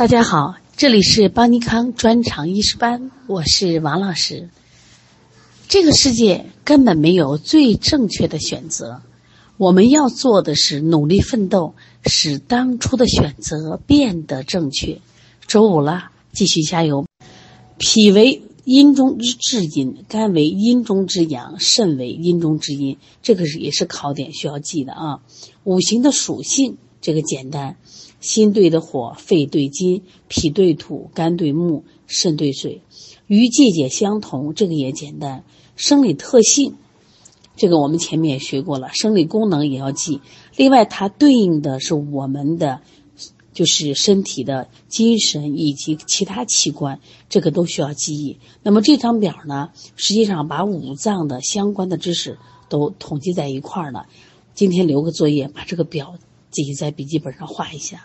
大家好，这里是邦尼康专长医师班，我是王老师。这个世界根本没有最正确的选择，我们要做的是努力奋斗，使当初的选择变得正确。周五了，继续加油。脾为阴中之至阴，肝为阴中之阳，肾为阴中之阴，这个也是考点需要记的啊。五行的属性这个简单，心对的火，肺对金，脾对土，肝对木，肾对水，与季节相同，这个也简单。生理特性这个我们前面也学过了，生理功能也要记。另外它对应的是我们的就是身体的精神以及其他器官，这个都需要记忆。那么这张表呢，实际上把五脏的相关的知识都统计在一块儿了。今天留个作业，把这个表自己在笔记本上画一下。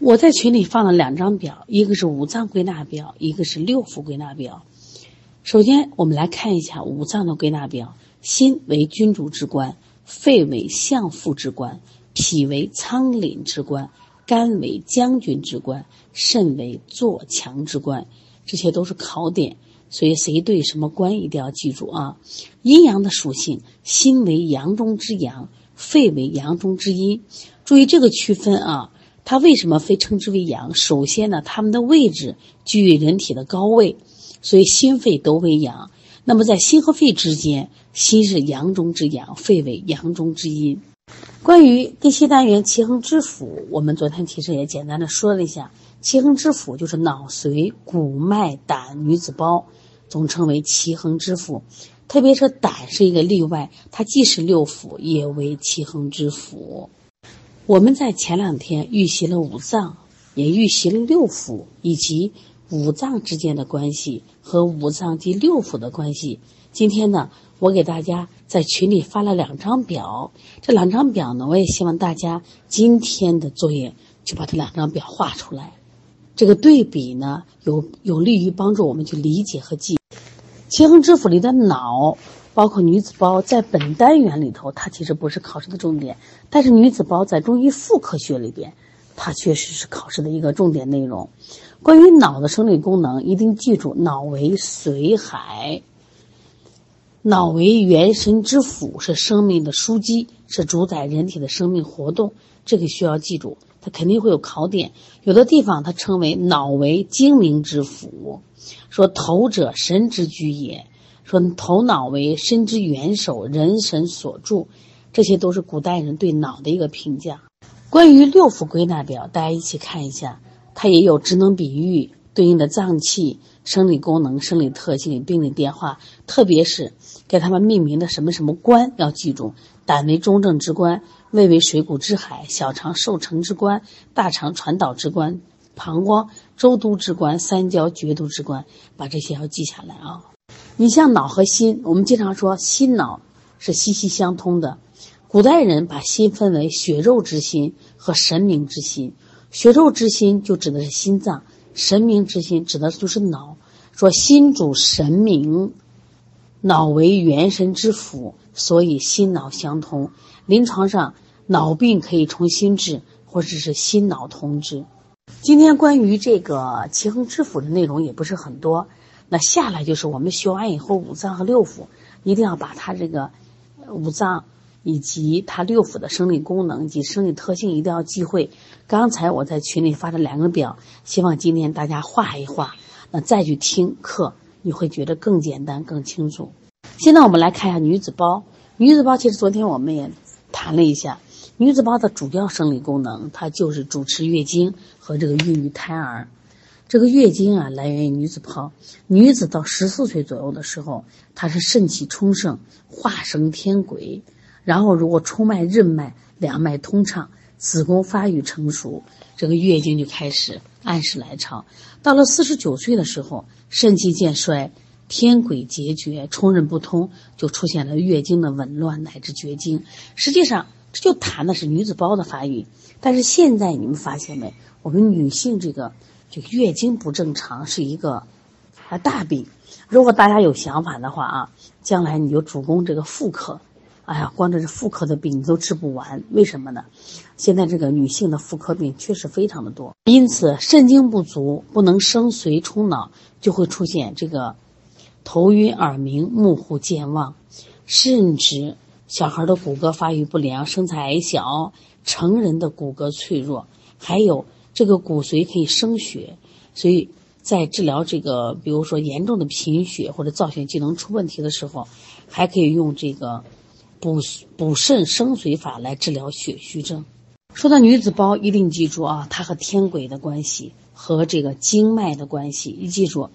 我在群里放了两张表，一个是五脏归纳表，一个是六腑归纳表。首先我们来看一下五脏的归纳表。心为君主之官，肺为相父之官，脾为仓廪之官，肝为将军之官，肾为坐强之官，这些都是考点，所以谁对什么官一定要记住啊。阴阳的属性，心为阳中之阳，肺为阳中之阴。注意这个区分啊，它为什么非称之为阳？首先呢，它们的位置居于人体的高位，所以心肺都为阳。那么在心和肺之间，心是阳中之阳，肺为阳中之阴。关于第7单元奇恒之腑，我们昨天其实也简单的说了一下。奇恒之腑就是脑髓、骨脉、胆、女子胞，总称为奇恒之腑。特别是胆是一个例外，它既是六腑，也为奇恒之腑。我们在前两天预习了五脏，也预习了六腑，以及五脏之间的关系和五脏及六腑的关系。今天呢，我给大家在群里发了两张表，这两张表呢，我也希望大家今天的作业就把这两张表画出来。这个对比呢，有利于帮助我们去理解和记忆。奇恒之腑里的脑包括女子胞，在本单元里头它其实不是考试的重点，但是女子胞在中医妇科学里边它确实是考试的一个重点内容。关于脑的生理功能一定记住，脑为髓海，脑为元神之府，是生命的枢机，是主宰人体的生命活动，这个需要记住，它肯定会有考点。有的地方它称为脑为精明之府，说头者神之居也，说头脑为身之元首，人神所助，这些都是古代人对脑的一个评价。关于六腑归纳表，大家一起看一下，它也有职能比喻，对应的脏器、生理功能、生理特性、病理变化，特别是给他们命名的什么什么官要记住。胆为中正之官，胃为水谷之海，小肠受承之官，大肠传导之官，膀胱周都之官，三焦厥都之官，把这些要记下来啊。你像脑和心，我们经常说心脑是息息相通的。古代人把心分为血肉之心和神明之心，血肉之心就指的是心脏，神明之心指的就是脑。说心主神明，脑为元神之府，所以心脑相通。临床上脑病可以从心治，或者是心脑同治。今天关于这个奇恒之腑的内容也不是很多，那下来就是我们学完以后五脏和六腑一定要把它这个五脏以及它六腑的生理功能及生理特性一定要记会。刚才我在群里发的两个表，希望今天大家画一画，那再去听课你会觉得更简单更清楚。现在我们来看一下女子胞。女子胞其实昨天我们也谈了一下，女子胞的主要生理功能它就是主持月经和这个孕育胎儿。这个月经啊，来源于女子胞。女子到14岁左右的时候，她是肾气充盛，化生天癸，然后如果冲脉、任脉两脉通畅，子宫发育成熟，这个月经就开始按时来潮。到了49岁的时候，肾气渐衰，天癸结绝，冲任不通，就出现了月经的紊乱乃至绝经。实际上这就谈的是女子胞的发育。但是现在你们发现没，我们女性这个月经不正常是一个大病。如果大家有想法的话啊，将来你就主攻这个妇科哎呀，光这是妇科的病你都治不完，为什么呢？现在这个女性的妇科病确实非常的多，因此肾精不足，不能生髓充脑，就会出现这个头晕、耳鸣、目糊、健忘，甚至小孩的骨骼发育不良、身材矮小，成人的骨骼脆弱，还有这个骨髓可以生血，所以在治疗这个比如说严重的贫血或者造血机能出问题的时候，还可以用这个补肾生髓法来治疗血虚症。说到女子包，一定记住啊，它和天癸的关系，和这个经脉的关系，一记住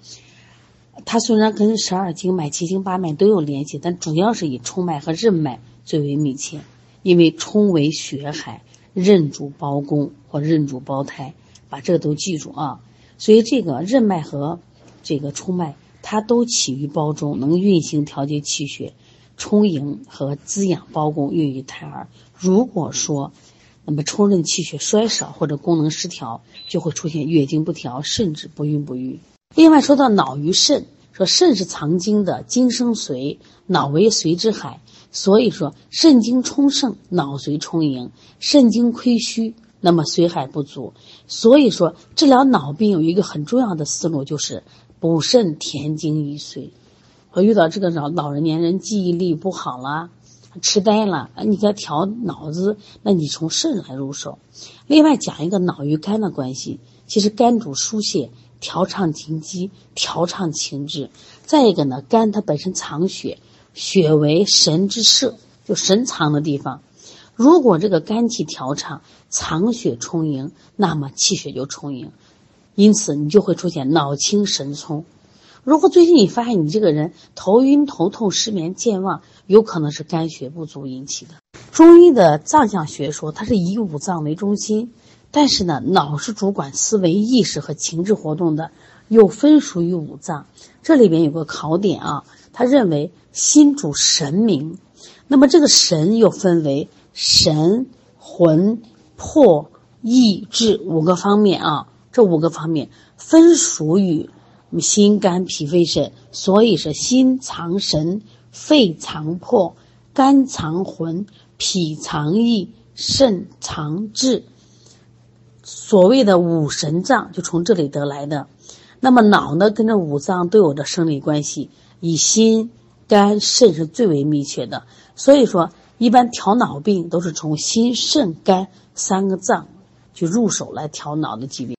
它虽然跟12经脉、七经八脉都有联系，但主要是以冲脉和任脉最为密切，因为冲为血海，任主胞宫或任主胞胎，把这个都记住啊。所以这个任脉和这个冲脉它都起于胞中，能运行调节气血，充盈和滋养胞宫，孕育胎儿。如果说那么冲任气血衰少或者功能失调，就会出现月经不调，甚至不孕不育。另外说到脑与肾，说肾是藏精的，精生髓，脑为髓之海，所以说肾精充盛，脑髓充盈，肾精亏虚，那么髓海不足。所以说治疗脑病有一个很重要的思路，就是补肾填精益髓。我遇到这个老人年人记忆力不好了，痴呆了，你给他调脑子，那你从肾来入手。另外讲一个脑与肝的关系，其实肝主疏泄，调畅情机，调畅情志。再一个呢，肝它本身藏血，血为神之舍，就神藏的地方。如果这个肝气调畅，藏血充盈，那么气血就充盈，因此你就会出现脑清神聪。如果最近你发现你这个人头晕、头痛、失眠、健忘，有可能是肝血不足引起的。中医的脏象学说，它是以五脏为中心，但是呢，脑是主管思维、意识和情志活动的，又分属于五脏。这里边有个考点啊，他认为心主神明，那么这个神又分为神、魂、魄、意、志五个方面啊，这五个方面分属于心、肝、脾、肺、肾，所以是心藏神，肺藏魄，肝藏魂，脾藏意，肾藏志，所谓的五神脏就从这里得来的。那么脑呢，跟着五脏都有着生理关系，以心、肝、肾是最为密切的。所以说一般调脑病都是从心、肾、肝三个脏去入手来调脑的疾病。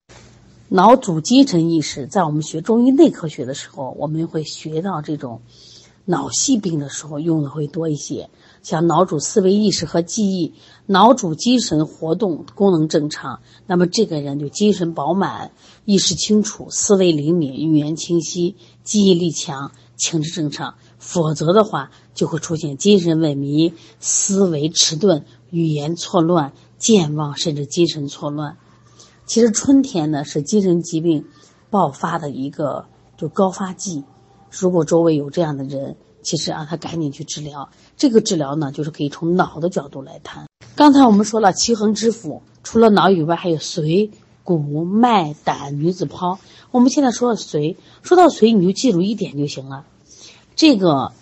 脑主精神意识，在我们学中医内科学的时候，我们会学到这种脑系病的时候用的会多一些，像脑主思维意识和记忆，脑主精神活动功能正常，那么这个人就精神饱满，意识清楚，思维灵敏，语言清晰，记忆力强，情志正常。否则的话，就会出现精神萎靡，思维迟钝，语言错乱，健忘，甚至精神错乱。其实春天呢是精神疾病爆发的一个就高发季，如果周围有这样的人，其实让他赶紧去治疗。这个治疗呢，就是可以从脑的角度来谈。刚才我们说了七横之腑，除了脑以外还有髓、骨、脉、胆、女子胞。我们现在说了髓，说到髓你就记住一点就行了，这个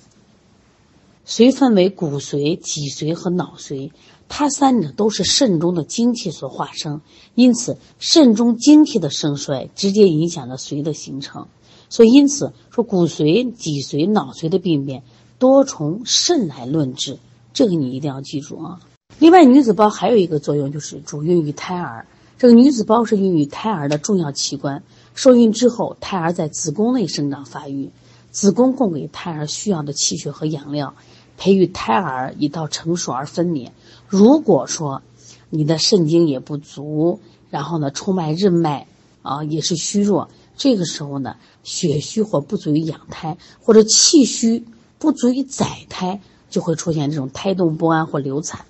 髓分为骨髓、脊髓和脑髓，它三者都是肾中的精气所化生，因此肾中精气的盛衰直接影响着髓的形成。所以因此说骨髓、脊髓、脑髓的病变多从肾来论治，这个你一定要记住啊。另外女子胞还有一个作用，就是主孕育胎儿，这个女子胞是孕育胎儿的重要器官，受孕之后胎儿在子宫内生长发育，子宫供给胎儿需要的气血和养料，培育胎儿已到成熟而分娩。如果说你的肾精也不足，然后呢冲脉、任脉啊也是虚弱，这个时候呢血虚或不足以养胎，或者气虚不足以载胎，就会出现这种胎动不安或流产。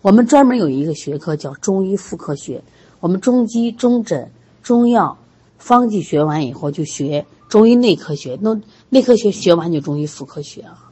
我们专门有一个学科叫中医妇科学，我们中医、中诊、中药、方剂学完以后就学中医内科学，那内科学学完就中医妇科学啊。